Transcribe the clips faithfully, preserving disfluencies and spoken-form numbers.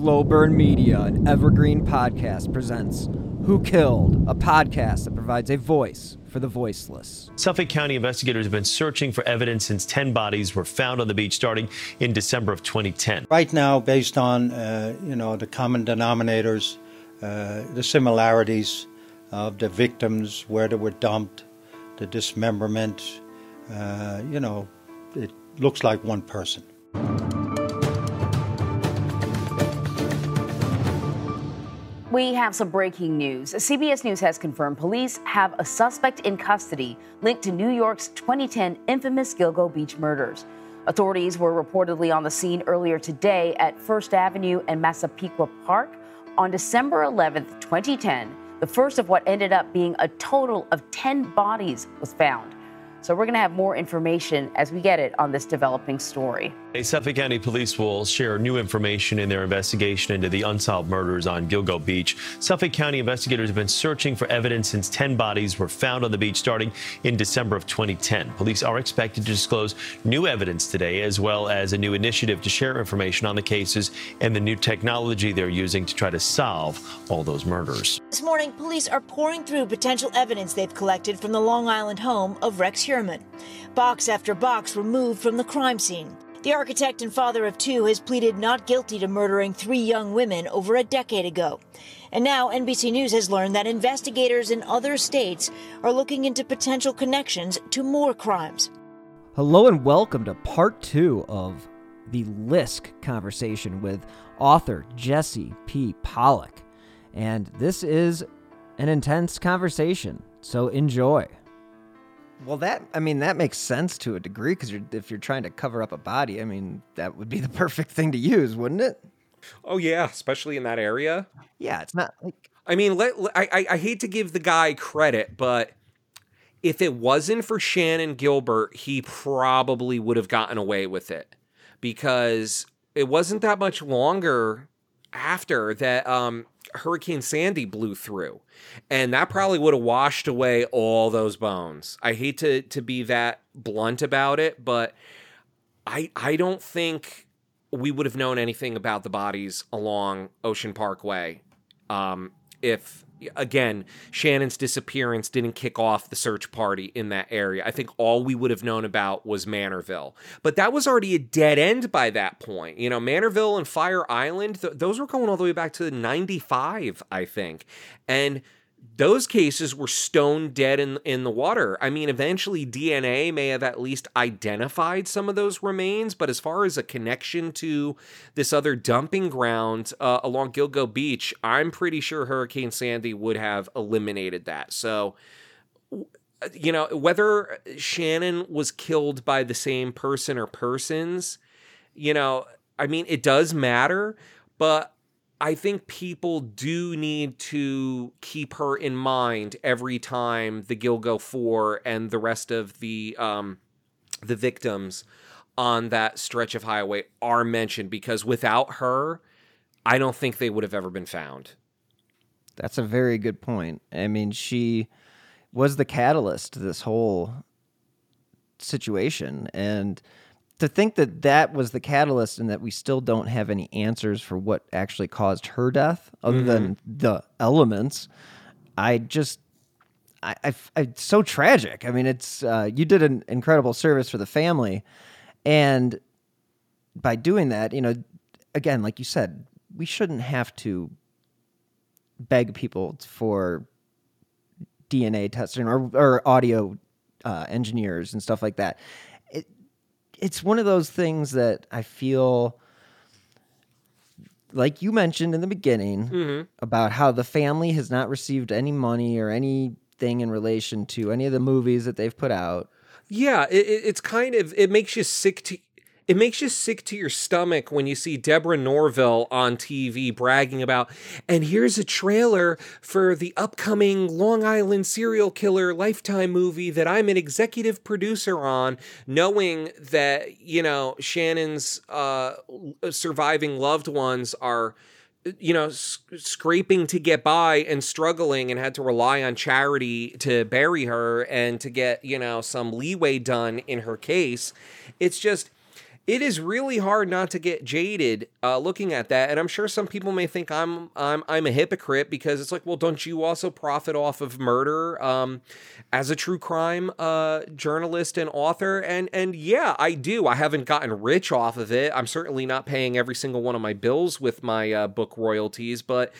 Lowburn Media and Evergreen Podcast presents Who Killed, a podcast that provides a voice for the voiceless. Suffolk County investigators have been searching for evidence since ten bodies were found on the beach starting in December of twenty ten. Right now, based on, uh, you know, the common denominators, uh, the similarities of the victims, where they were dumped, the dismemberment, uh, you know, it looks like one person. We have some breaking news. C B S News has confirmed police have a suspect in custody linked to New York's twenty ten infamous Gilgo Beach murders. Authorities were reportedly on the scene earlier today at First Avenue and Massapequa Park on December eleventh, twenty ten. The first of what ended up being a total of ten bodies was found. So we're going to have more information as we get it on this developing story. Suffolk County Police will share new information in their investigation into the unsolved murders on Gilgo Beach. Suffolk County investigators have been searching for evidence since ten bodies were found on the beach starting in December of twenty ten. Police are expected to disclose new evidence today, as well as a new initiative to share information on the cases and the new technology they're using to try to solve all those murders. This morning, police are pouring through potential evidence they've collected from the Long Island home of Rex Heuermann. Box after box removed from the crime scene. The architect and father of two has pleaded not guilty to murdering three young women over a decade ago. And now N B C News has learned that investigators in other states are looking into potential connections to more crimes. Hello and welcome to part two of the Lisk conversation with author Jesse P. Pollack. And this is an intense conversation, so enjoy. Well, that, I mean, that makes sense to a degree, because you're, if you're trying to cover up a body, I mean, that would be the perfect thing to use, wouldn't it? Oh, yeah, especially in that area. Yeah, it's not like... I mean, let, I, I hate to give the guy credit, but if it wasn't for Shannan Gilbert, he probably would have gotten away with it, because it wasn't that much longer after that um, Hurricane Sandy blew through. And that probably would have washed away all those bones. I hate to, to be that blunt about it, but I I don't think we would have known anything about the bodies along Ocean Parkway um, if, again, Shannan's disappearance didn't kick off the search party in that area. I think all we would have known about was Manorville. But that was already a dead end by that point. You know, Manorville and Fire Island, th- those were going all the way back to ninety-five, I think. And those cases were stone dead in, in the water. I mean, eventually D N A may have at least identified some of those remains, but as far as a connection to this other dumping ground uh, along Gilgo Beach, I'm pretty sure Hurricane Sandy would have eliminated that. So, you know, whether Shannan was killed by the same person or persons, you know, I mean, it does matter, but I think people do need to keep her in mind every time the Gilgo Four and the rest of the um, the victims on that stretch of highway are mentioned, because without her, I don't think they would have ever been found. That's a very good point. I mean, she was the catalyst to this whole situation, and to think that that was the catalyst and that we still don't have any answers for what actually caused her death other mm-hmm. than the elements, I just, I, I, I, it's so tragic. I mean, it's, uh, you did an incredible service for the family. And by doing that, you know, again, like you said, we shouldn't have to beg people for D N A testing or, or audio uh, engineers and stuff like that. It's one of those things that I feel, like you mentioned in the beginning, mm-hmm. about how the family has not received any money or anything in relation to any of the movies that they've put out. Yeah, it, it's kind of, it makes you sick to, it makes you sick to your stomach when you see Deborah Norville on T V bragging about, and here's a trailer for the upcoming Long Island serial killer Lifetime movie that I'm an executive producer on, knowing that, you know, Shannan's uh, surviving loved ones are, you know, sc- scraping to get by and struggling and had to rely on charity to bury her and to get, you know, some leeway done in her case. It's just... it is really hard not to get jaded uh, looking at that. And I'm sure some people may think I'm I'm I'm a hypocrite because it's like, well, don't you also profit off of murder um, as a true crime uh, journalist and author? And and yeah, I do. I haven't gotten rich off of it. I'm certainly not paying every single one of my bills with my uh, book royalties, but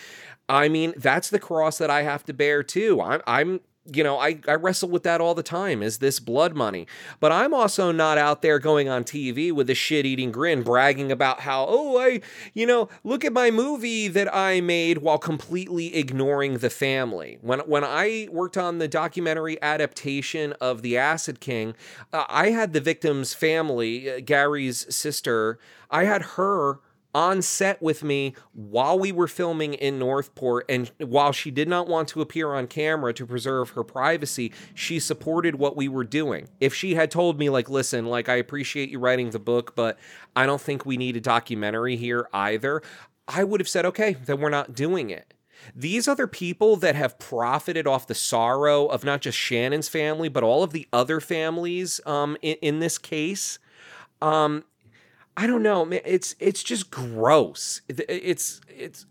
I mean, that's the cross that I have to bear too. I'm I'm. You know, I, I wrestle with that all the time. Is this blood money? But I'm also not out there going on T V with a shit-eating grin, bragging about how, oh, I, you know, look at my movie that I made while completely ignoring the family. When when I worked on the documentary adaptation of The Acid King, uh, I had the victim's family, uh, Gary's sister, I had her on set with me while we were filming in Northport, and while she did not want to appear on camera to preserve her privacy, she supported what we were doing. If she had told me, like, listen, like, I appreciate you writing the book, but I don't think we need a documentary here either, I would have said, okay, then we're not doing it. These other people that have profited off the sorrow of not just Shannon's family, but all of the other families um, in, in this case, um, I don't know. It's it's just gross. It's it's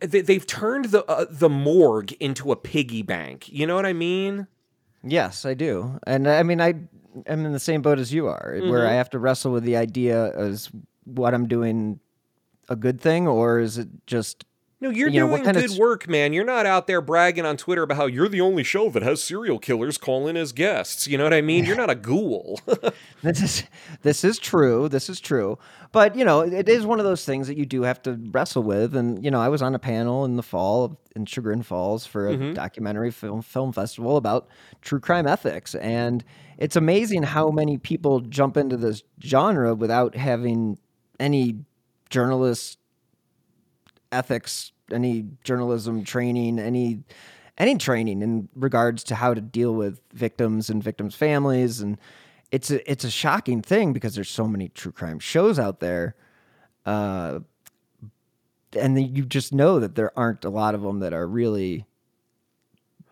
they've turned the uh, the morgue into a piggy bank. You know what I mean? Yes, I do. And I mean, I am in the same boat as you are, mm-hmm. where I have to wrestle with the idea as what I'm doing a good thing, or is it just. No, you're you doing know, good of... work, man. You're not out there bragging on Twitter about how you're the only show that has serial killers call in as guests. You know what I mean? You're not a ghoul. This is this is true. This is true. But, you know, it is one of those things that you do have to wrestle with. And, you know, I was on a panel in the fall in Sugar and Falls for a mm-hmm. documentary film film festival about true crime ethics. And it's amazing how many people jump into this genre without having any journalists ethics, any journalism training, any any training in regards to how to deal with victims and victims' families. And it's a, it's a shocking thing because there's so many true crime shows out there. Uh, and the, you just know that there aren't a lot of them that are really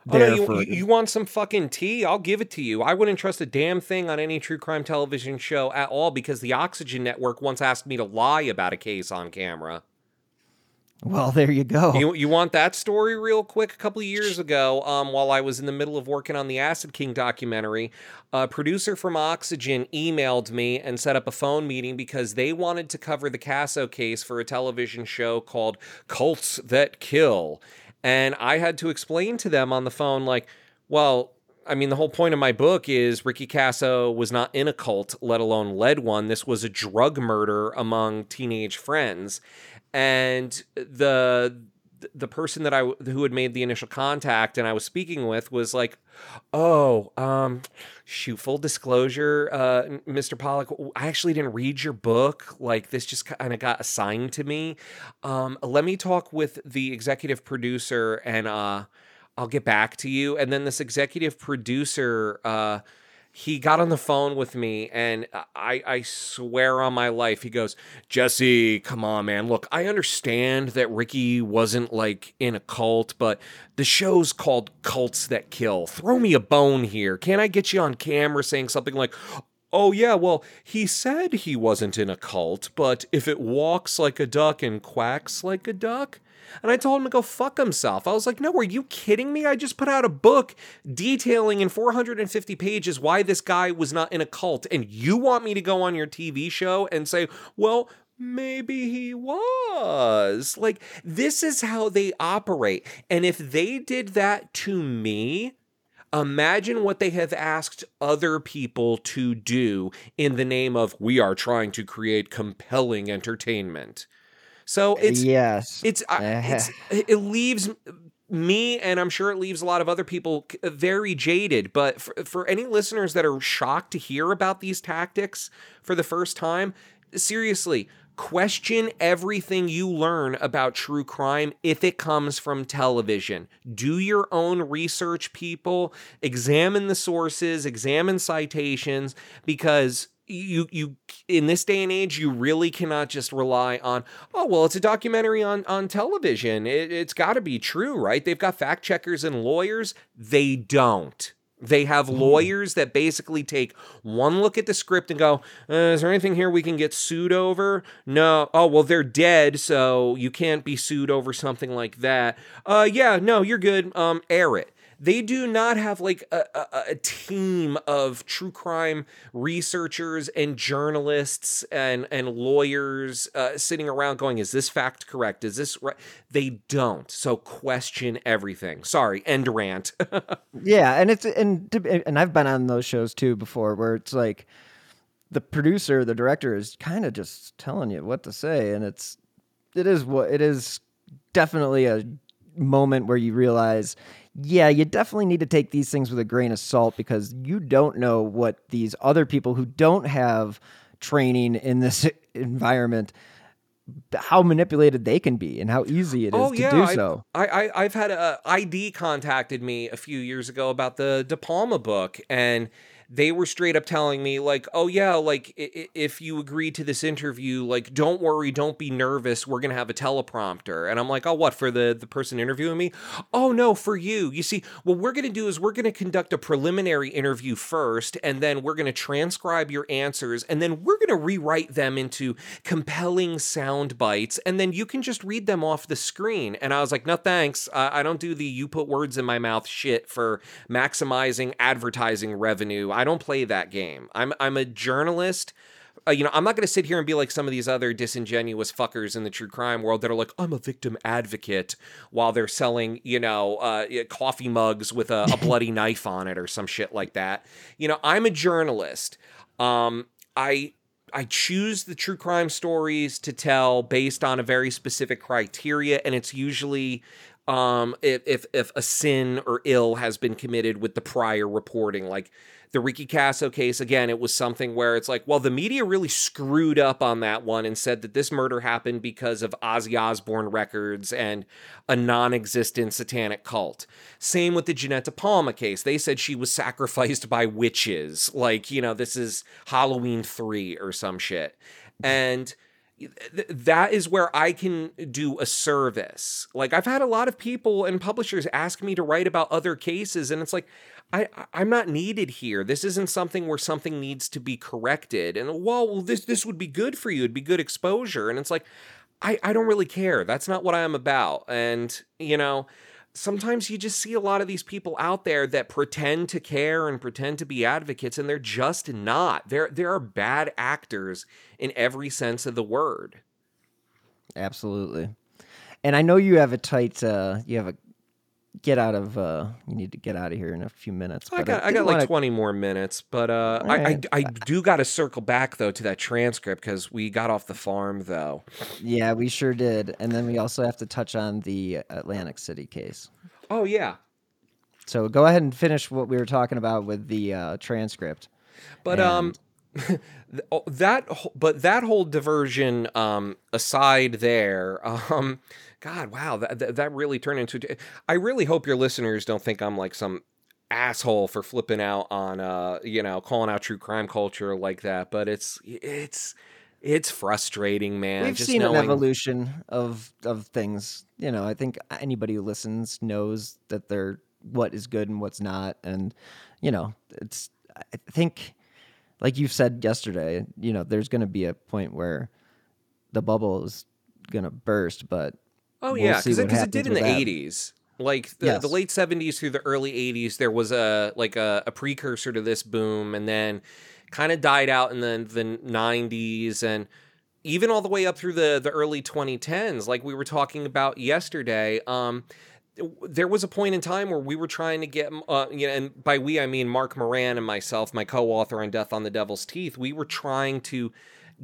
there. Oh, no, for... you, you want some fucking tea? I'll give it to you. I wouldn't trust a damn thing on any true crime television show at all because the Oxygen Network once asked me to lie about a case on camera. Well, there you go. You, you want that story real quick? A couple of years ago, um, while I was in the middle of working on the Acid King documentary, a producer from Oxygen emailed me and set up a phone meeting because they wanted to cover the Kasso case for a television show called Cults That Kill. And I had to explain to them on the phone, like, well, I mean, the whole point of my book is Ricky Kasso was not in a cult, let alone led one. This was a drug murder among teenage friends. And the the person that I who had made the initial contact and I was speaking with was like, oh, um, shoot, full disclosure, uh, Mister Pollack, I actually didn't read your book. Like, this just kind of got assigned to me. Um, let me talk with the executive producer and uh, I'll get back to you. And then this executive producer, uh, he got on the phone with me, and I, I swear on my life, he goes, Jesse, come on, man. Look, I understand that Ricky wasn't, like, in a cult, but the show's called Cults That Kill. Throw me a bone here. Can't I get you on camera saying something like, oh, yeah, well, he said he wasn't in a cult, but if it walks like a duck and quacks like a duck? And I told him to go fuck himself. I was like, no, are you kidding me? I just put out a book detailing in four hundred fifty pages why this guy was not in a cult. And you want me to go on your T V show and say, well, maybe he was. Like, this is how they operate. And if they did that to me, imagine what they have asked other people to do in the name of, we are trying to create compelling entertainment. So it's, yes. it's, uh, it's, it leaves me, and I'm sure it leaves a lot of other people very jaded, but for, for any listeners that are shocked to hear about these tactics for the first time, seriously, question everything you learn about true crime if it comes from television. Do your own research, people. Examine the sources, examine citations, because You you in this day and age, you really cannot just rely on, oh, well, it's a documentary on, on television. It, it's got to be true, right? They've got fact checkers and lawyers. They don't. They have lawyers that basically take one look at the script and go, uh, is there anything here we can get sued over? No. Oh, well, they're dead, so you can't be sued over something like that. Uh, yeah, no, you're good. Um, air it. They do not have like a, a, a team of true crime researchers and journalists and, and lawyers uh, sitting around going, is this fact correct? Is this right? They don't. So question everything. Sorry. End rant. Yeah. And it's, and, and I've been on those shows too before where it's like the producer, the director is kind of just telling you what to say. And it's, it is what it is, definitely a moment where you realize, yeah, you definitely need to take these things with a grain of salt because you don't know what these other people who don't have training in this environment, how manipulated they can be and how easy it is oh, yeah. to do I've, so. I, I, I've had a I D contacted me a few years ago about the DePalma book, and they were straight up telling me like, oh yeah, like if you agree to this interview, like don't worry, don't be nervous. We're going to have a teleprompter. And I'm like, oh, what for the, the person interviewing me? Oh no, for you. You see, what we're going to do is we're going to conduct a preliminary interview first, and then we're going to transcribe your answers. And then we're going to rewrite them into compelling sound bites. And then you can just read them off the screen. And I was like, no, thanks. Uh, I don't do the you put words in my mouth shit for maximizing advertising revenue. I don't play that game. I'm I'm a journalist. Uh, you know, I'm not going to sit here and be like some of these other disingenuous fuckers in the true crime world that are like, I'm a victim advocate while they're selling, you know, uh, coffee mugs with a, a bloody knife on it or some shit like that. You know, I'm a journalist. Um, I I choose the true crime stories to tell based on a very specific criteria, and it's usually um, if, if if a sin or ill has been committed with the prior reporting, like the Ricky Kasso case, again, it was something where it's like, well, the media really screwed up on that one and said that this murder happened because of Ozzy Osbourne records and a non-existent satanic cult. Same with the Jeannette DePalma case. They said she was sacrificed by witches. Like, you know, this is Halloween three or some shit. And th- that is where I can do a service. Like, I've had a lot of people and publishers ask me to write about other cases, and it's like, I, I'm not needed here. This isn't something where something needs to be corrected. And, well, well this, this would be good for you. It'd be good exposure. And it's like, I, I don't really care. That's not what I'm about. And, you know, sometimes you just see a lot of these people out there that pretend to care and pretend to be advocates, and they're just not. There, there are bad actors in every sense of the word. Absolutely. And I know you have a tight, uh, you have a, get out of uh you need to get out of here in a few minutes. I got I, I got like wanna... twenty more minutes, but uh right. I, I I do gotta circle back though to that transcript because we got off the farm though. Yeah, we sure did. And then we also have to touch on the Atlantic City case. Oh yeah. So go ahead and finish what we were talking about with the uh transcript. But and... um that but that whole diversion um aside there, um God, wow, that that really turned into... I really hope your listeners don't think I'm like some asshole for flipping out on, uh, you know, calling out true crime culture like that. But it's it's it's frustrating, man. We've just seen knowing... an evolution of of things. You know, I think anybody who listens knows that they're what is good and what's not. And, you know, it's... I think, like you've said yesterday, you know, there's going to be a point where the bubble is going to burst, but... Oh, we'll yeah, because it did in the that. eighties. Like, the, yes. the late seventies through the early eighties, there was a like a, a precursor to this boom, and then kind of died out in the, the nineties, and even all the way up through the, the early twenty tens, like we were talking about yesterday. Um, there was a point in time where we were trying to get, uh, you know, and by we, I mean Mark Moran and myself, my co-author on Death on the Devil's Teeth, we were trying to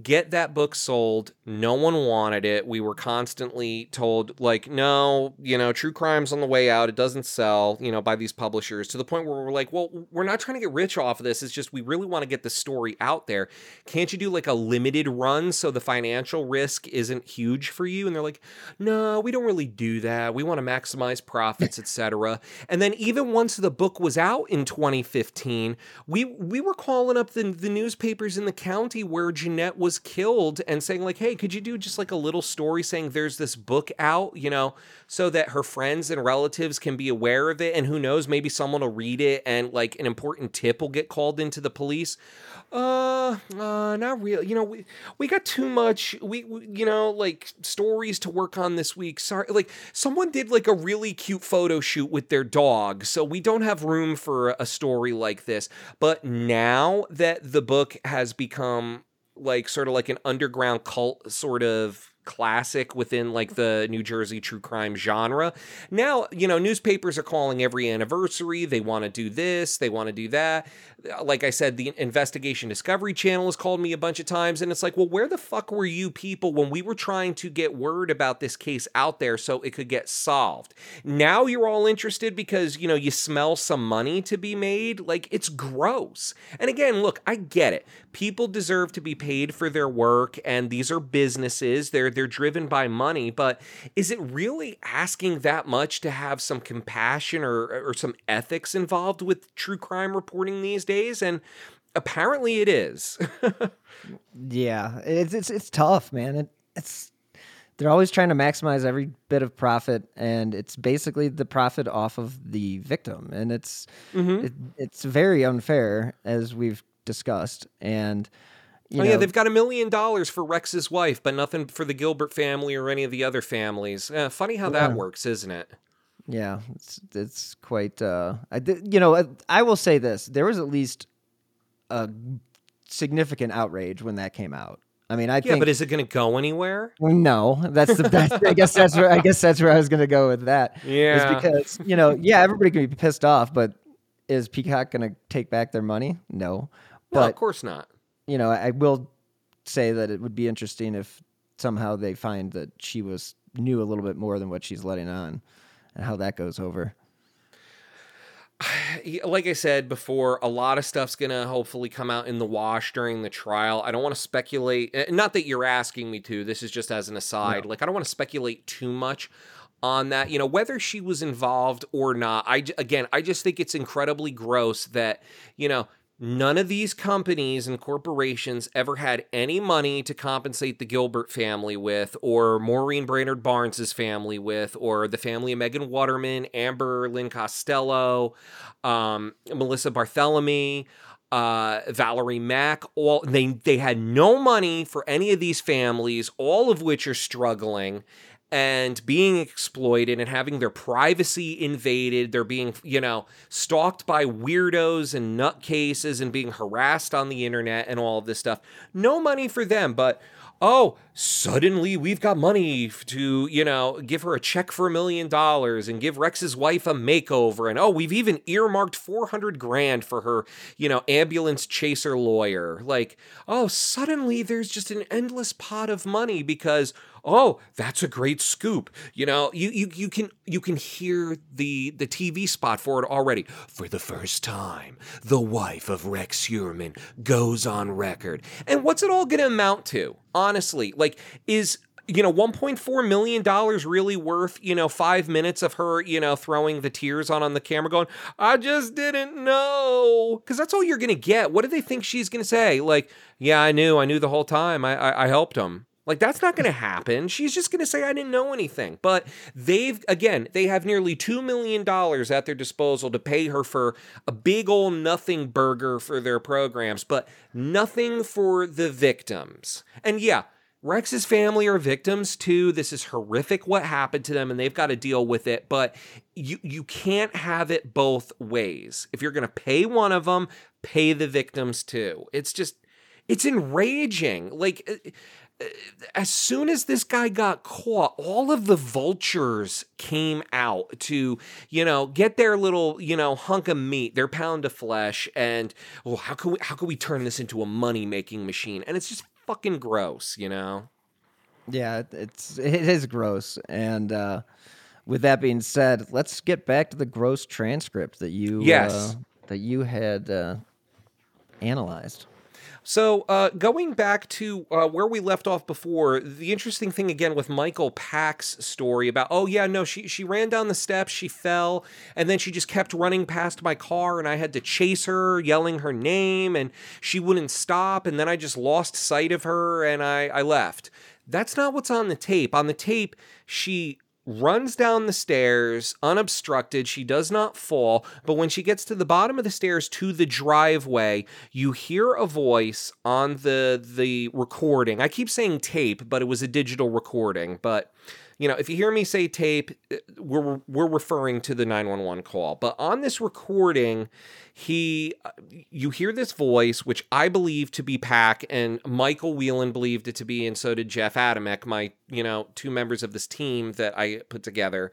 get that book sold. No one wanted it. We were constantly told, like, no, you know, true crime's on the way out. It doesn't sell, you know, by these publishers, to the point where we're like, well, we're not trying to get rich off of this. It's just we really want to get the story out there. Can't you do like a limited run so the financial risk isn't huge for you? And they're like, no, we don't really do that. We want to maximize profits, et cetera. And then even once the book was out in twenty fifteen, we we were calling up the, the newspapers in the county where Jeannette was was killed and saying like, hey, could you do just like a little story saying there's this book out, you know, so that her friends and relatives can be aware of it. And who knows, maybe someone will read it and like an important tip will get called into the police. Uh, uh not really. You know, we, we got too much, we, we, you know, like stories to work on this week. Sorry. Like someone did like a really cute photo shoot with their dog. So we don't have room for a story like this. But now that the book has become like sort of like an underground cult sort of classic within like the New Jersey true crime genre. Now, you know, newspapers are calling every anniversary. They want to do this. They want to do that. Like I said, the Investigation Discovery Channel has called me a bunch of times. And it's like, well, where the fuck were you people when we were trying to get word about this case out there so it could get solved? Now you're all interested because, you know, you smell some money to be made. Like, it's gross. And again, look, I get it. People deserve to be paid for their work. And these are businesses. They're They're driven by money, but is it really asking that much to have some compassion or, or some ethics involved with true crime reporting these days? And apparently it is. Yeah, it's, it's, it's tough, man. It, it's, they're always trying to maximize every bit of profit, and it's basically the profit off of the victim. And it's, mm-hmm. it, it's very unfair, as we've discussed. And, You oh, know. yeah, they've got a million dollars for Rex's wife, but nothing for the Gilbert family or any of the other families. Uh, funny how yeah. that works, isn't it? Yeah, it's it's quite... Uh, I, you know, I, I will say this. There was at least a significant outrage when that came out. I mean, I yeah, think... Yeah, but is it going to go anywhere? No, that's the best. I guess that's where I guess that's where I was going to go with that. Yeah. It's because, you know, yeah, everybody can be pissed off, but is Peacock going to take back their money? No. But, no, of course not. You know, I will say that it would be interesting if somehow they find that she was knew a little bit more than what she's letting on and how that goes over. Like I said before, a lot of stuff's going to hopefully come out in the wash during the trial. I don't want to speculate. Not that you're asking me to. This is just as an aside. No. Like, I don't want to speculate too much on that. You know, whether she was involved or not, I, again, I just think it's incredibly gross that, you know, none of these companies and corporations ever had any money to compensate the Gilbert family with, or Maureen Brainerd Barnes's family with, or the family of Megan Waterman, Amber Lynn Costello, um, Melissa Barthelemy, uh, Valerie Mack. All they they had no money for any of these families, all of which are struggling and being exploited and having their privacy invaded. They're being, you know, stalked by weirdos and nutcases and being harassed on the internet and all of this stuff. No money for them, but, oh, suddenly we've got money to, you know, give her a check for a million dollars and give Rex's wife a makeover. And, oh, we've even earmarked four hundred grand for her, you know, ambulance chaser lawyer. Like, oh, suddenly there's just an endless pot of money because... oh, that's a great scoop. You know, you you you can you can hear the the T V spot for it already. For the first time, the wife of Rex Heuermann goes on record. And what's it all going to amount to? Honestly, like, is, you know, one point four million dollars really worth, you know, five minutes of her, you know, throwing the tears on on the camera going, I just didn't know. Because that's all you're going to get. What do they think she's going to say? Like, yeah, I knew. I knew the whole time. I I, I helped him. Like, that's not going to happen. She's just going to say, I didn't know anything. But they've, again, they have nearly two million dollars at their disposal to pay her for a big old nothing burger for their programs, but nothing for the victims. And yeah, Rex's family are victims too. This is horrific what happened to them, and they've got to deal with it. But you you can't have it both ways. If you're going to pay one of them, pay the victims too. It's just, it's enraging. Like... as soon as this guy got caught, all of the vultures came out to, you know, get their little, you know, hunk of meat, their pound of flesh, and, well, how can we, how can we turn this into a money-making machine? And it's just fucking gross, you know? Yeah, it's it is gross. And uh, with that being said, let's get back to the gross transcript that you yes. uh, that you had uh, analyzed. So uh, going back to uh, where we left off before, the interesting thing again with Michael Pack's story about, oh yeah, no, she she ran down the steps, she fell, and then she just kept running past my car, and I had to chase her, yelling her name, and she wouldn't stop, and then I just lost sight of her, and I, I left. That's not what's on the tape. On the tape, she runs down the stairs unobstructed. She does not fall. But when she gets to the bottom of the stairs to the driveway, you hear a voice on the the recording. I keep saying tape, but it was a digital recording. But, you know, if you hear me say tape, we're we're referring to the nine one one call. But on this recording, he, you hear this voice, which I believe to be Pack, and Michael Whelan believed it to be, and so did Jeff Adamek, my, you know, two members of this team that I put together.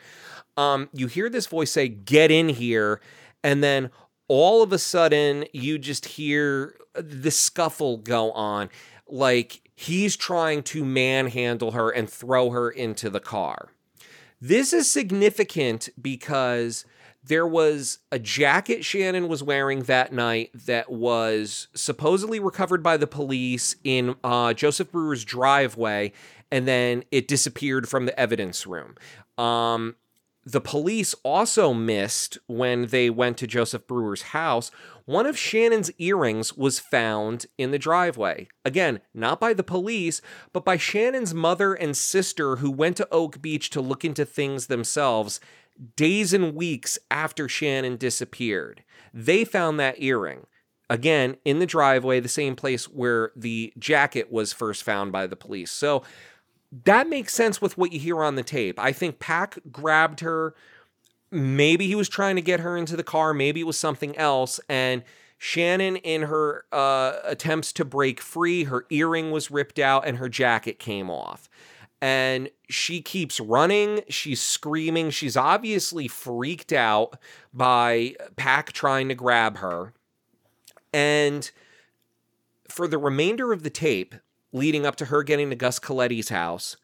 Um, you hear this voice say, "Get in here," and then all of a sudden, you just hear the scuffle go on, like he's trying to manhandle her and throw her into the car. This is significant because there was a jacket Shannon was wearing that night that was supposedly recovered by the police in uh, Joseph Brewer's driveway, and then it disappeared from the evidence room. Um, the police also missed, when they went to Joseph Brewer's house, one of Shannon's earrings was found in the driveway. Again, not by the police, but by Shannon's mother and sister, who went to Oak Beach to look into things themselves days and weeks after Shannon disappeared. They found that earring, again, in the driveway, the same place where the jacket was first found by the police. So that makes sense with what you hear on the tape. I think Pack grabbed her. Maybe he was trying to get her into the car. Maybe it was something else. And Shannon, in her uh, attempts to break free, her earring was ripped out and her jacket came off. And she keeps running. She's screaming. She's obviously freaked out by Pack trying to grab her. And for the remainder of the tape, leading up to her getting to Gus Colletti's house,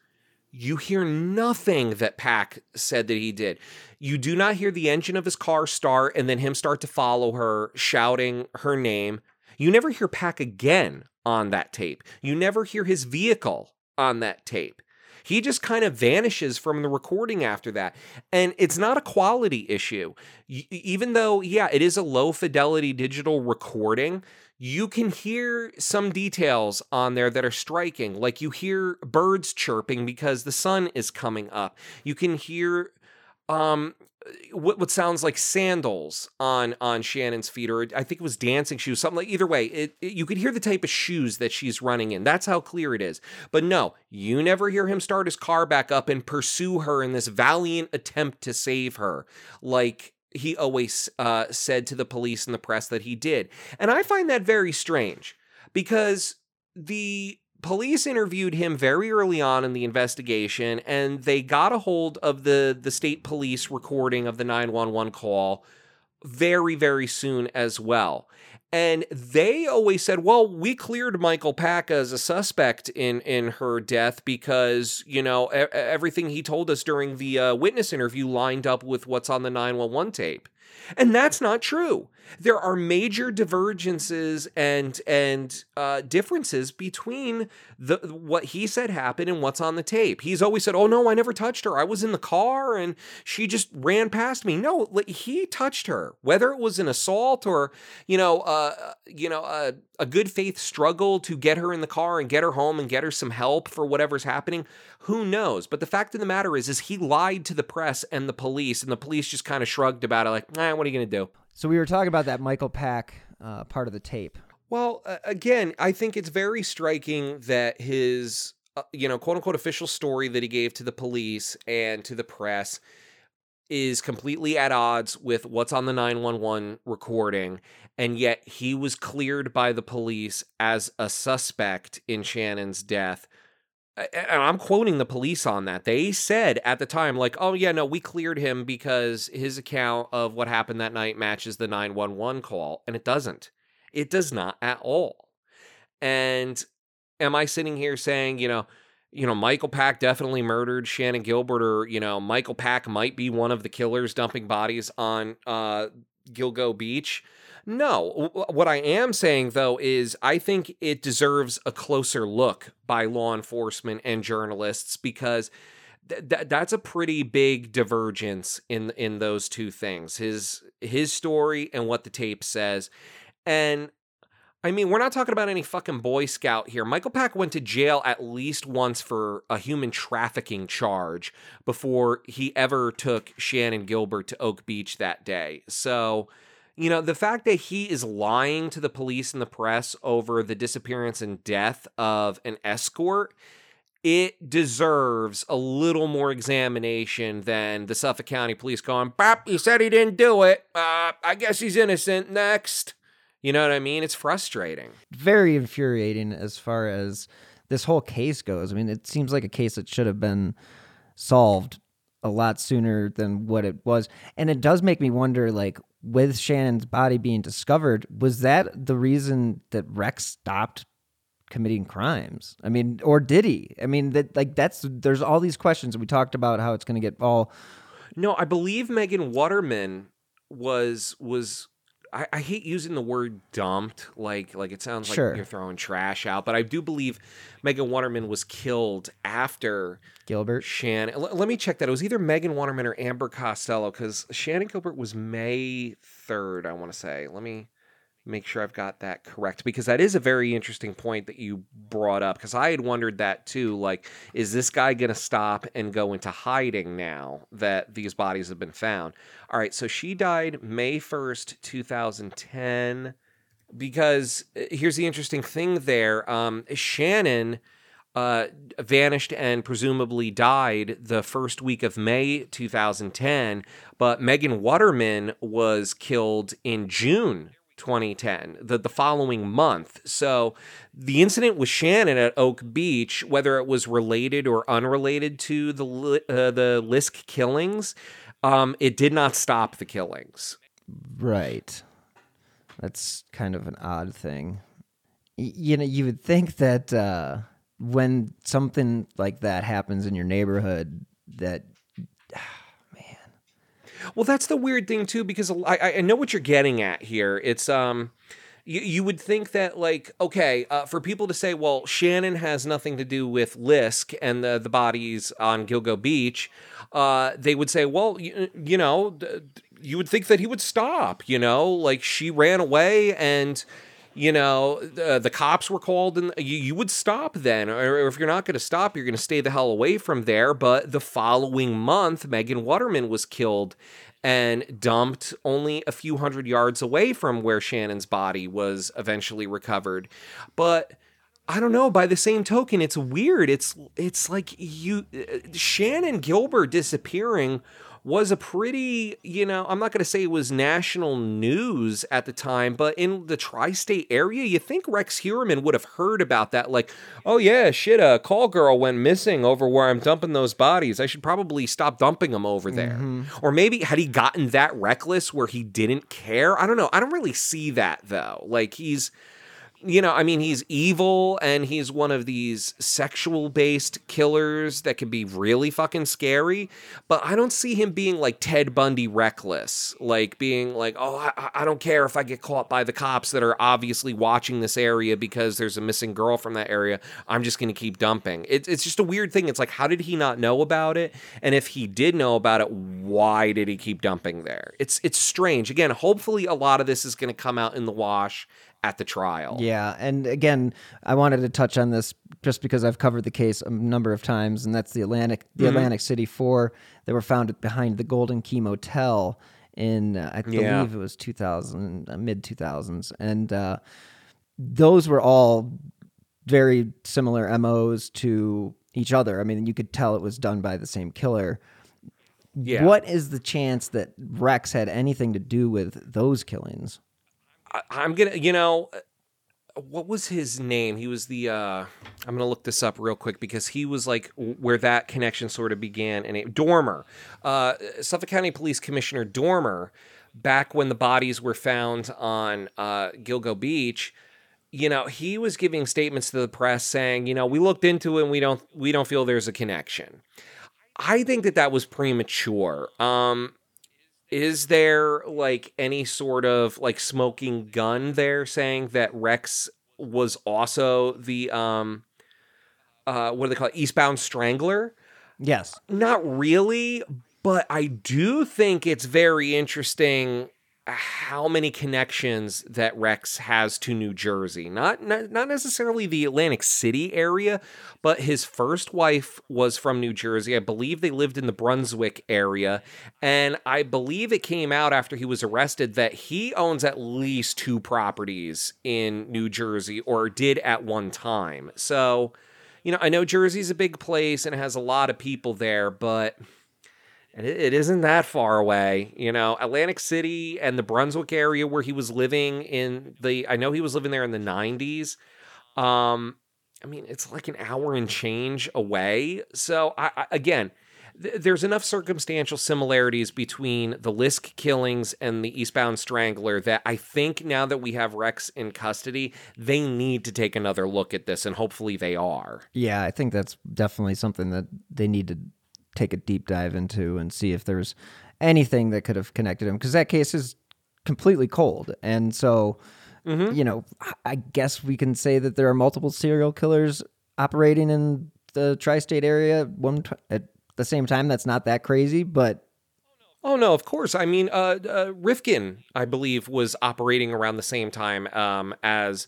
you hear nothing that Pack said that he did. You do not hear the engine of his car start and then him start to follow her, shouting her name. You never hear Pack again on that tape. You never hear his vehicle on that tape. He just kind of vanishes from the recording after that. And it's not a quality issue. Y- even though, yeah, it is a low fidelity digital recording, you can hear some details on there that are striking. Like, you hear birds chirping because the sun is coming up. You can hear um, what, what sounds like sandals on, on Shannon's feet, or I think it was dancing shoes, something like, either way, it, it, you could hear the type of shoes that she's running in. That's how clear it is. But no, you never hear him start his car back up and pursue her in this valiant attempt to save her, like he always uh, said to the police and the press that he did. And I find that very strange, because the police interviewed him very early on in the investigation, and they got a hold of the, the state police recording of the nine one one call very, very soon as well. And they always said, well, we cleared Michael Pack as a suspect in, in her death because, you know, e- everything he told us during the uh, witness interview lined up with what's on the nine one one tape. And that's not true. There are major divergences and and uh, differences between the what he said happened and what's on the tape. He's always said, oh, no, I never touched her. I was in the car and she just ran past me. No, he touched her, whether it was an assault or, you know, uh, you know, uh, a good faith struggle to get her in the car and get her home and get her some help for whatever's happening. Who knows? But the fact of the matter is, is he lied to the press and the police, and the police just kind of shrugged about it like, eh, what are you going to do? So we were talking about that Michael Pack uh, part of the tape. Well, uh, again, I think it's very striking that his, uh, you know, quote unquote official story that he gave to the police and to the press is completely at odds with what's on the nine one one recording, and yet he was cleared by the police as a suspect in Shannon's death. And I'm quoting the police on that. They said at the time, like, oh, yeah, no, we cleared him because his account of what happened that night matches the nine one one call. And it doesn't. It does not at all. And am I sitting here saying, you know, you know, Michael Pack definitely murdered Shannon Gilbert, or, you know, Michael Pack might be one of the killers dumping bodies on uh, Gilgo Beach? No. What I am saying, though, is I think it deserves a closer look by law enforcement and journalists, because th- that's a pretty big divergence in in those two things, his his story and what the tape says. And I mean, we're not talking about any fucking Boy Scout here. Michael Pack went to jail at least once for a human trafficking charge before he ever took Shannan Gilbert to Oak Beach that day. So, you know, the fact that he is lying to the police and the press over the disappearance and death of an escort, it deserves a little more examination than the Suffolk County police going, "Bop, he said he didn't do it. Uh, I guess he's innocent. Next." You know what I mean? It's frustrating. Very infuriating as far as this whole case goes. I mean, it seems like a case that should have been solved a lot sooner than what it was. And it does make me wonder, like, with Shannon's body being discovered, was that the reason that Rex stopped committing crimes? I mean, or did he? I mean, that like that's there's all these questions. We talked about how it's going to get all... No, I believe Megan Waterman was was... I, I hate using the word dumped, like like it sounds like sure. You're throwing trash out, but I do believe Megan Waterman was killed after Gilbert. Shannon. L- let me check that. It was either Megan Waterman or Amber Costello, because Shannan Gilbert was May third, I want to say. Let me make sure I've got that correct, because that is a very interesting point that you brought up, because I had wondered that too. Like, is this guy going to stop and go into hiding now that these bodies have been found? All right, so she died May first, twenty ten, because here's the interesting thing there. Um, Shannan uh, vanished and presumably died the first week of May twenty ten, but Megan Waterman was killed in June twenty ten, the, the following month. So the incident with Shannon at Oak Beach, whether it was related or unrelated to the uh, the Lisk killings, um, it did not stop the killings. Right. That's kind of an odd thing. Y- you know, you would think that uh, when something like that happens in your neighborhood, that... Well, that's the weird thing, too, because I, I know what you're getting at here. It's um, you, you would think that, like, OK, uh, for people to say, well, Shannon has nothing to do with Lisk and the, the bodies on Gilgo Beach, uh, they would say, well, you, you know, you would think that he would stop, you know, like she ran away and, you know, uh, the cops were called and you, you would stop then. Or if you're not going to stop, you're going to stay the hell away from there. But the following month, Megan Waterman was killed and dumped only a few hundred yards away from where Shannon's body was eventually recovered. But I don't know, by the same token, it's weird. It's it's like you uh, Shannan Gilbert disappearing was a pretty, you know, I'm not going to say it was national news at the time, but in the tri-state area, you think Rex Heuermann would have heard about that. Like, oh yeah, shit, a call girl went missing over where I'm dumping those bodies. I should probably stop dumping them over there. Mm-hmm. Or maybe had he gotten that reckless where he didn't care? I don't know. I don't really see that though. Like he's, you know, I mean, he's evil and he's one of these sexual based killers that can be really fucking scary. But I don't see him being like Ted Bundy reckless, like being like, oh, I, I don't care if I get caught by the cops that are obviously watching this area because there's a missing girl from that area. I'm just going to keep dumping. It, it's just a weird thing. It's like, how did he not know about it? And if he did know about it, why did he keep dumping there? It's, it's strange. Again, hopefully a lot of this is going to come out in the wash at the trial. Yeah, and again, I wanted to touch on this just because I've covered the case a number of times, and that's the Atlantic the mm-hmm. Atlantic City Four that were found behind the Golden Key Motel in, uh, I yeah. believe it was two thousand, uh, mid two thousands, and uh, those were all very similar M Os to each other. I mean, you could tell it was done by the same killer. Yeah. What is the chance that Rex had anything to do with those killings? I'm going to, you know, what was his name? He was the, uh, I'm going to look this up real quick because he was like where that connection sort of began. And it, Dormer, uh, Suffolk County Police Commissioner Dormer, back when the bodies were found on uh, Gilgo Beach, you know, he was giving statements to the press saying, you know, we looked into it and we don't, we don't feel there's a connection. I think that that was premature. Um, Is there, like, any sort of, like, smoking gun there saying that Rex was also the, um, uh, what do they call it, Eastbound Strangler? Yes. Not really, but I do think it's very interesting how many connections that Rex has to New Jersey. Not, not not necessarily the Atlantic City area, but his first wife was from New Jersey. I believe they lived in the Brunswick area. And I believe it came out after he was arrested that he owns at least two properties in New Jersey, or did at one time. So, you know, I know Jersey's a big place and it has a lot of people there, but... and it isn't that far away, you know, Atlantic City and the Brunswick area where he was living in the, I know he was living there in the nineties. Um, I mean, it's like an hour and change away. So I, I, again, th- there's enough circumstantial similarities between the Lisk killings and the Eastbound Strangler that I think now that we have Rex in custody, they need to take another look at this, and hopefully they are. Yeah, I think that's definitely something that they need to take a deep dive into and see if there's anything that could have connected him, because that case is completely cold. And so, mm-hmm. you know, I guess we can say that there are multiple serial killers operating in the tri-state area one t- at the same time. That's not that crazy, but... Oh, no, of course. I mean, uh, uh, Rifkin, I believe, was operating around the same time um, as...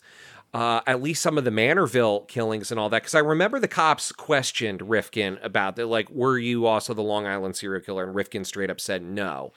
Uh, at least some of the Manorville killings and all that. Because I remember the cops questioned Rifkin about that. Like, were you also the Long Island serial killer? And Rifkin straight up said no.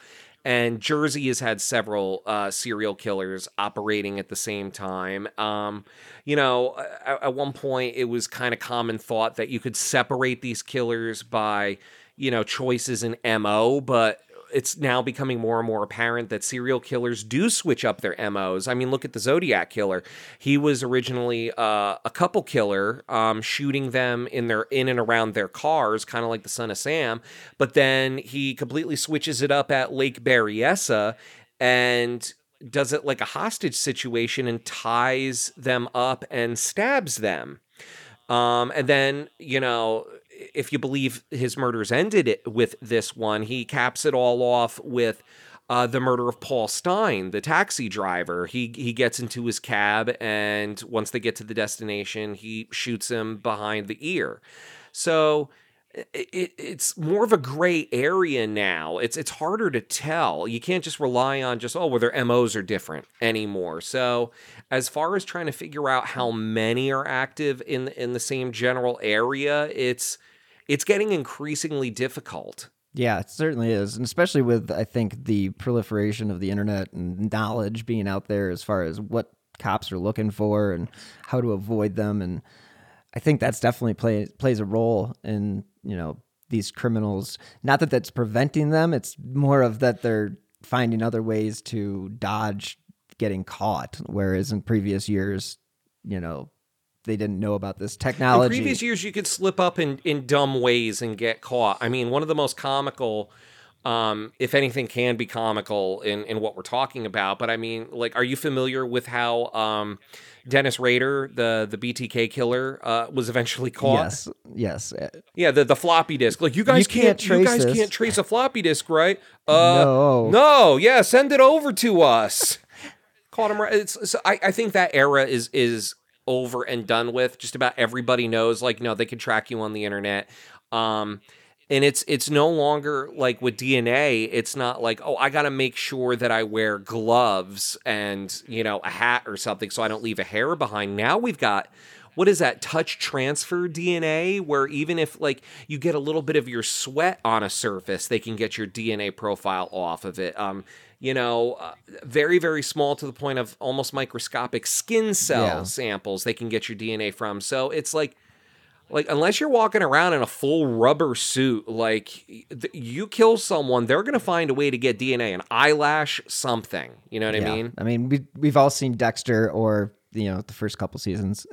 And Jersey has had several uh, serial killers operating at the same time. Um, you know, at, at one point, it was kind of common thought that you could separate these killers by, you know, choices in M O, but it's now becoming more and more apparent that serial killers do switch up their M Os. I mean, look at the Zodiac Killer. He was originally uh, a couple killer, um, shooting them in their in and around their cars, kind of like the Son of Sam. But then he completely switches it up at Lake Berryessa and does it like a hostage situation and ties them up and stabs them. Um, and then, you know... if you believe his murders ended it with this one, he caps it all off with uh, the murder of Paul Stein, the taxi driver. He he gets into his cab, and once they get to the destination, he shoots him behind the ear. So it, it's more of a gray area now. It's it's harder to tell. You can't just rely on just, oh, well, their M Os are different anymore. So as far as trying to figure out how many are active in in the same general area, it's... it's getting increasingly difficult. Yeah, it certainly is. And especially with, I think, the proliferation of the internet and knowledge being out there as far as what cops are looking for and how to avoid them. And I think that's definitely play, plays a role in, you know, these criminals. Not that that's preventing them. It's more of that they're finding other ways to dodge getting caught, whereas in previous years, you know, they didn't know about this technology. In previous years, you could slip up in, in dumb ways and get caught. I mean, one of the most comical, um, if anything can be comical in, in what we're talking about, but I mean, like, are you familiar with how um, Dennis Rader, the, the B T K killer, uh, was eventually caught? Yes, yes. Yeah, the, the floppy disk. Like, you guys you can't, can't trace you guys this. can't trace a floppy disk, right? Uh, no. No, yeah, send it over to us. Caught him right. It's, so I, I think that era is is... over and done with. Just about everybody knows, like, no, they can track you on the internet. Um, and it's it's no longer like with D N A, it's not like, oh, I gotta make sure that I wear gloves and, you know, a hat or something so I don't leave a hair behind. Now we've got, what is that, touch transfer D N A, where even if, like, you get a little bit of your sweat on a surface, they can get your D N A profile off of it. Um, you know, uh, very, very small, to the point of almost microscopic skin cell yeah. samples they can get your D N A from. So it's like, like, unless you're walking around in a full rubber suit, like, th- you kill someone, they're going to find a way to get D N A, an eyelash, something. You know what yeah. I mean? I mean, we, we've all seen Dexter, or... you know, the first couple seasons.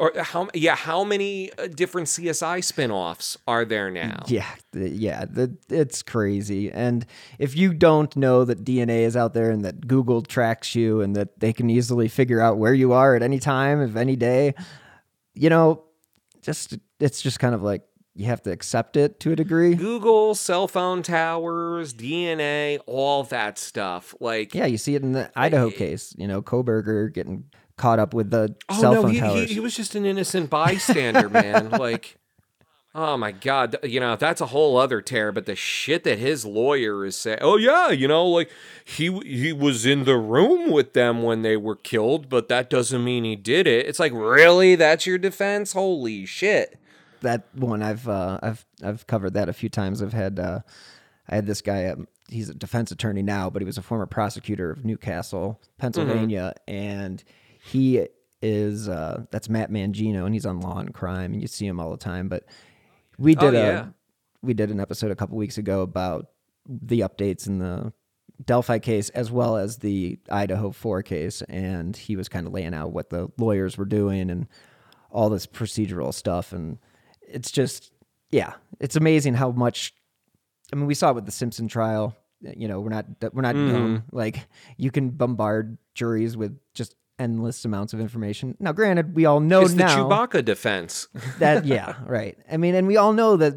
Or how, yeah, how many different C S I spinoffs are there now? Yeah, the, yeah, the, it's crazy. And if you don't know that D N A is out there and that Google tracks you and that they can easily figure out where you are at any time of any day, you know, just it's just kind of like, you have to accept it to a degree. Google, cell phone towers, D N A, all that stuff. Like, yeah, you see it in the Idaho I, case, you know, Koberger getting caught up with the oh, cell no, phone he, towers. He, he was just an innocent bystander, man. Like, oh my God, you know, that's a whole other tear, but the shit that his lawyer is saying, oh yeah, you know, like he, he was in the room with them when they were killed, but that doesn't mean he did it. It's like, really? That's your defense? Holy shit. That one I've uh, I've I've covered that a few times. I've had uh, I had this guy. Um, he's a defense attorney now, but he was a former prosecutor of Newcastle, Pennsylvania, mm-hmm. and he is uh, that's Matt Mangino, and he's on Law and Crime, and you see him all the time. But we did oh, a yeah. we did an episode a couple weeks ago about the updates in the Delphi case as well as the Idaho Four case, and he was kind of laying out what the lawyers were doing and all this procedural stuff and. It's just, yeah, it's amazing how much. I mean, we saw it with the Simpson trial. You know, we're not we're not mm. dumb. Like, you can bombard juries with just endless amounts of information. Now, granted, we all know it's now the Chewbacca defense. that yeah, right. I mean, and we all know that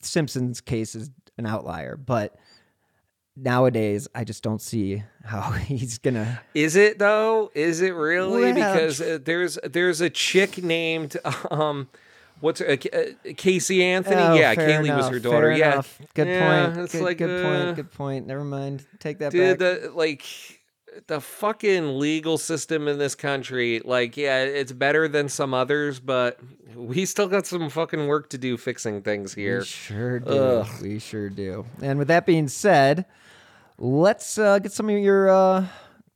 Simpson's case is an outlier, but nowadays, I just don't see how he's gonna. Is it though? Is it really? Well, because uh, there's there's a chick named. Um, What's her, uh, Casey Anthony? Oh, yeah, Kaylee enough, was her daughter. Yeah, enough. Good yeah, point. It's good, like, good uh, point. Good point. Never mind. Take that dude, back. The, like the fucking legal system in this country. Like, yeah, it's better than some others, but we still got some fucking work to do fixing things here. We sure do. Ugh. We sure do. And with that being said, let's uh, get some of your uh,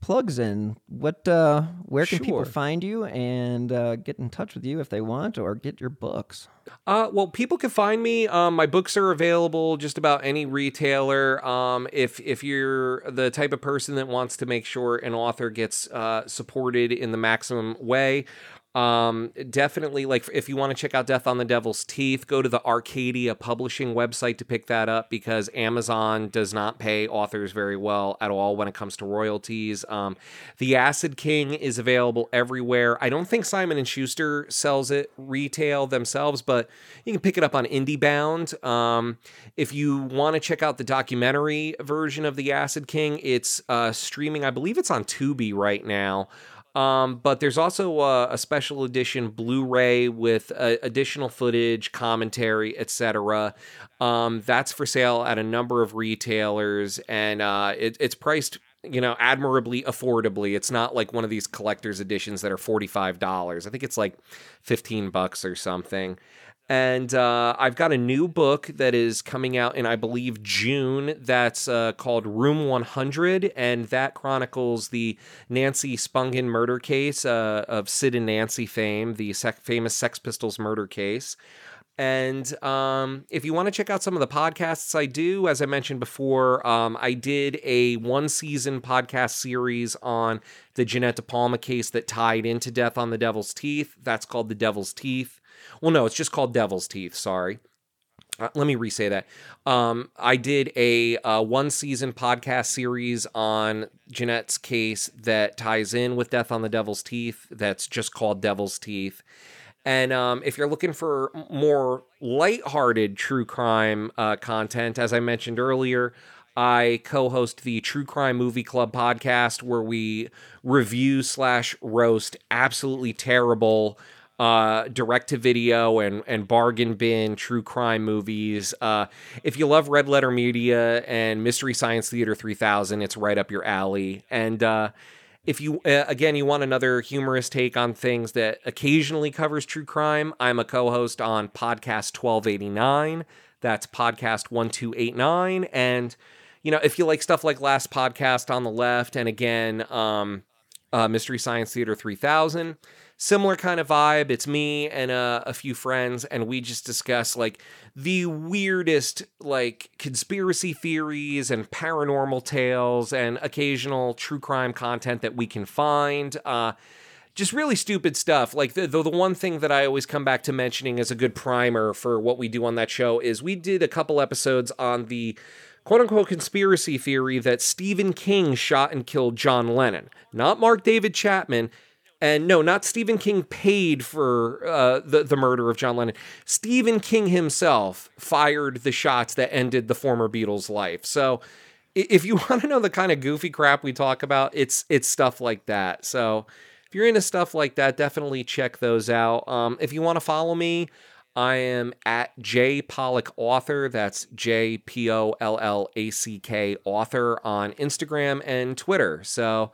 plugs in. What uh where can sure. people find you and uh get in touch with you if they want, or get your books? Uh well, people can find me. Um my books are available just about any retailer. Um if if you're the type of person that wants to make sure an author gets uh supported in the maximum way, um definitely, like, if you want to check out Death on the Devil's Teeth, go to the Arcadia Publishing website to pick that up, because Amazon does not pay authors very well at all when it comes to royalties. um The Acid King is available everywhere. I don't think Simon and Schuster sells it retail themselves, but you can pick it up on IndieBound. Um if you want to check out the documentary version of The Acid King, it's uh streaming, I believe it's on Tubi right now. Um, but there's also uh, a special edition Blu-ray with uh, additional footage, commentary, et cetera. Um, that's for sale at a number of retailers, and uh, it, it's priced, you know, admirably affordably. It's not like one of these collector's editions that are forty-five dollars. I think it's like fifteen bucks or something. And uh, I've got a new book that is coming out in, I believe, June, that's uh, called Room one hundred, and that chronicles the Nancy Spungen murder case uh, of Sid and Nancy fame, the sec- famous Sex Pistols murder case. And um, if you want to check out some of the podcasts I do, as I mentioned before, um, I did a one-season podcast series on the Jeannette DePalma case that tied into Death on the Devil's Teeth. That's called The Devil's Teeth. Well, no, it's just called Devil's Teeth, sorry. Uh, let me re-say that. Um, I did a uh, one-season podcast series on Jeanette's case that ties in with Death on the Devil's Teeth. That's just called Devil's Teeth. And um, if you're looking for more lighthearted true crime uh, content, as I mentioned earlier, I co-host the True Crime Movie Club podcast, where we review slash roast absolutely terrible Uh, direct-to-video and, and bargain bin true crime movies. Uh, if you love Red Letter Media and Mystery Science Theater three thousand, it's right up your alley. And uh, if you, uh, again, you want another humorous take on things that occasionally covers true crime, I'm a co-host on Podcast twelve eighty-nine. That's Podcast twelve eighty-nine. And, you know, if you like stuff like Last Podcast on the Left, and again, um, uh, Mystery Science Theater three thousand... Similar kind of vibe. It's me and uh, a few friends, and we just discuss, like, the weirdest, like, conspiracy theories and paranormal tales and occasional true crime content that we can find. Uh, just really stupid stuff. Like, the, the the one thing that I always come back to mentioning as a good primer for what we do on that show is we did a couple episodes on the quote-unquote conspiracy theory that Stephen King shot and killed John Lennon. Not Mark David Chapman. And no, not Stephen King paid for uh, the, the murder of John Lennon. Stephen King himself fired the shots that ended the former Beatles' life. So if you want to know the kind of goofy crap we talk about, it's it's stuff like that. So if you're into stuff like that, definitely check those out. Um, if you want to follow me, I am at J Pollack Author. That's J P O L L A C K Author on Instagram and Twitter. So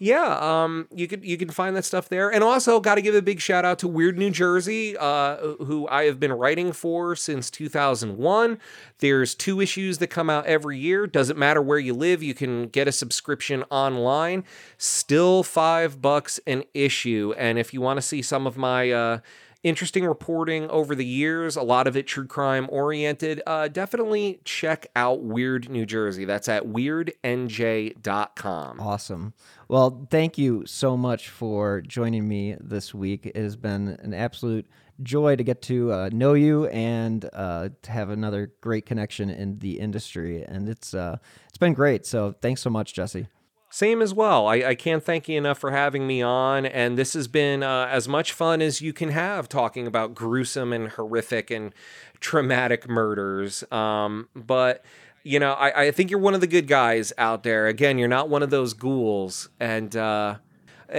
yeah, um, you could you can find that stuff there. And also got to give a big shout out to Weird New Jersey, uh, who I have been writing for since two thousand one. There's two issues that come out every year. Doesn't matter where you live. You can get a subscription online. Still five bucks an issue. And if you want to see some of my uh, interesting reporting over the years, a lot of it true crime oriented, uh, definitely check out Weird New Jersey. That's at weird n j dot com. Awesome. Well, thank you so much for joining me this week. It has been an absolute joy to get to uh, know you and uh, to have another great connection in the industry. And it's uh, it's been great. So thanks so much, Jesse. Same as well. I, I can't thank you enough for having me on, and this has been uh, as much fun as you can have talking about gruesome and horrific and traumatic murders. Um, but, you know, I, I think you're one of the good guys out there. Again, you're not one of those ghouls. And uh,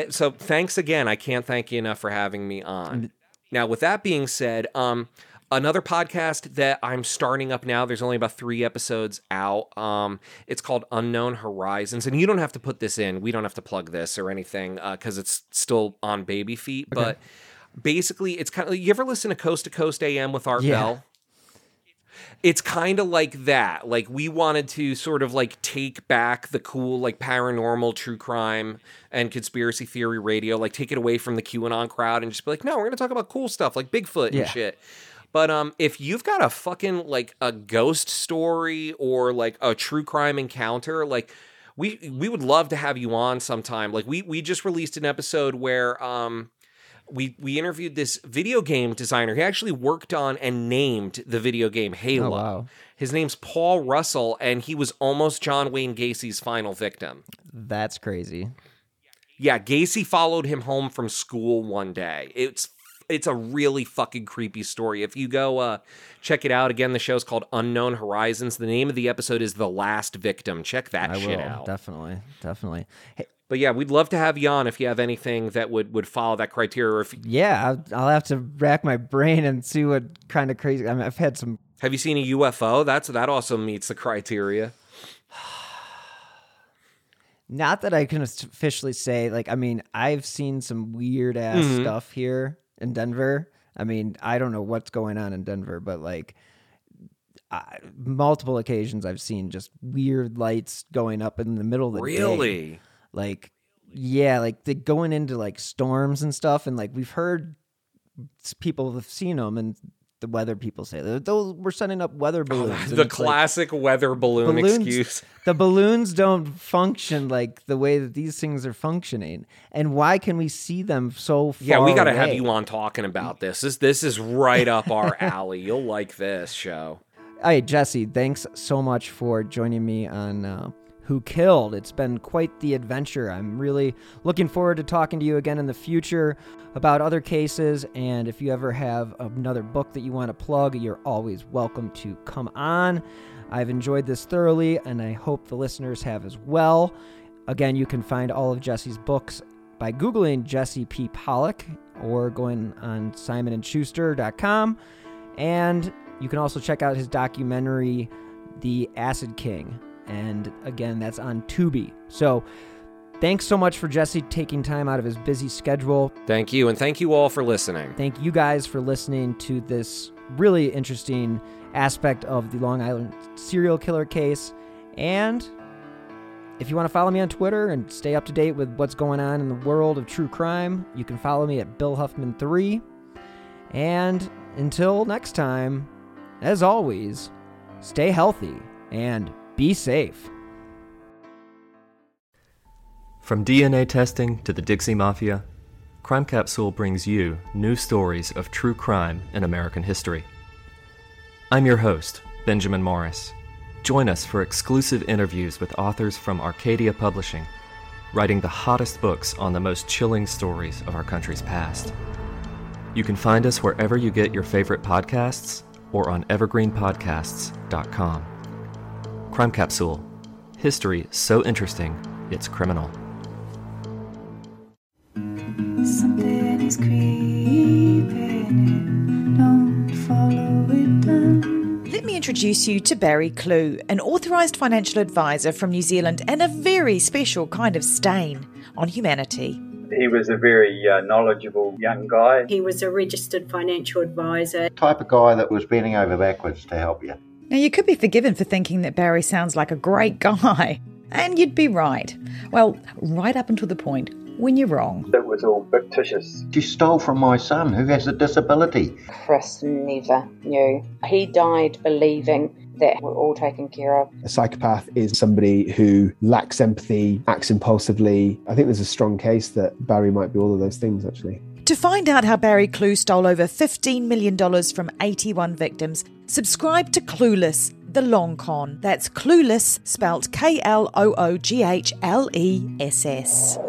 so thanks again. I can't thank you enough for having me on. Now, with that being said, um, another podcast that I'm starting up now, there's only about three episodes out. Um, it's called Unknown Horizons, and you don't have to put this in. We don't have to plug this or anything because uh, it's still on baby feet. Okay. But basically, it's kind of, you ever listen to Coast to Coast A M with Art yeah. Bell? It's kind of like that. Like, we wanted to sort of like take back the cool, like, paranormal, true crime and conspiracy theory radio, like take it away from the QAnon crowd and just be like, no, we're going to talk about cool stuff like Bigfoot and yeah. shit. But um, if you've got a fucking, like, a ghost story or, like, a true crime encounter, like, we we would love to have you on sometime. Like, we we just released an episode where um, we, we interviewed this video game designer. He actually worked on and named the video game Halo. Oh, wow. His name's Paul Russell, and he was almost John Wayne Gacy's final victim. That's crazy. Yeah, Gacy followed him home from school one day. It's It's a really fucking creepy story. If you go uh, check it out, again, the show's called Unknown Horizons. The name of the episode is The Last Victim. Check that I shit will. out. Definitely, definitely. Hey. But yeah, we'd love to have you on if you have anything that would, would follow that criteria. Or if you... Yeah, I'll, I'll have to rack my brain and see what kind of crazy... I mean, I've had some... Have you seen a U F O? That's That also meets the criteria. Not that I can officially say. Like, I mean, I've seen some weird-ass mm-hmm. stuff here. In Denver, I mean, I don't know what's going on in Denver, but like I, multiple occasions I've seen just weird lights going up in the middle of the really? day. Really? Like, yeah, like they going into like storms and stuff. And like we've heard people have seen them, and the weather people say those we're sending up weather balloons. Oh, the classic like, weather balloon balloons, excuse. The balloons don't function like the way that these things are functioning. And why can we see them so far? Yeah, we got to have you on talking about this. This this is right up our alley. You'll like this show. All right, Jesse, thanks so much for joining me on uh, Who Killed. It's been quite the adventure. I'm really looking forward to talking to you again in the future about other cases, and if you ever have another book that you want to plug, you're always welcome to come on. I've enjoyed this thoroughly, and I hope the listeners have as well. Again, you can find all of Jesse's books by Googling Jesse P. Pollack or going on simon and schuster dot com, and you can also check out his documentary, The Acid King, and again, that's on Tubi. So thanks so much for Jesse taking time out of his busy schedule. Thank you, and thank you all for listening. Thank you guys for listening to this really interesting aspect of the Long Island serial killer case. And if you want to follow me on Twitter and stay up to date with what's going on in the world of true crime, you can follow me at Bill Huffman three. And until next time, as always, stay healthy and be safe. From D N A testing to the Dixie Mafia, Crime Capsule brings you new stories of true crime in American history. I'm your host, Benjamin Morris. Join us for exclusive interviews with authors from Arcadia Publishing, writing the hottest books on the most chilling stories of our country's past. You can find us wherever you get your favorite podcasts or on evergreen podcasts dot com. Crime Capsule. History so interesting, it's criminal. Something is creeping, don't follow it down. Let me introduce you to Barry Clue, an authorised financial advisor from New Zealand and a very special kind of stain on humanity. He was a very uh, knowledgeable young guy. He was a registered financial advisor. Type of guy that was bending over backwards to help you. Now, you could be forgiven for thinking that Barry sounds like a great guy, and you'd be right. Well, right up until the point when you're wrong. It was all fictitious. She stole from my son, who has a disability. Chris never knew. He died believing that we're all taken care of. A psychopath is somebody who lacks empathy, acts impulsively. I think there's a strong case that Barry might be all of those things, actually. To find out how Barry Clue stole over fifteen million dollars from eighty-one victims, subscribe to Clueless, The Long Con. That's Clueless, spelled K L O O G H L E S S.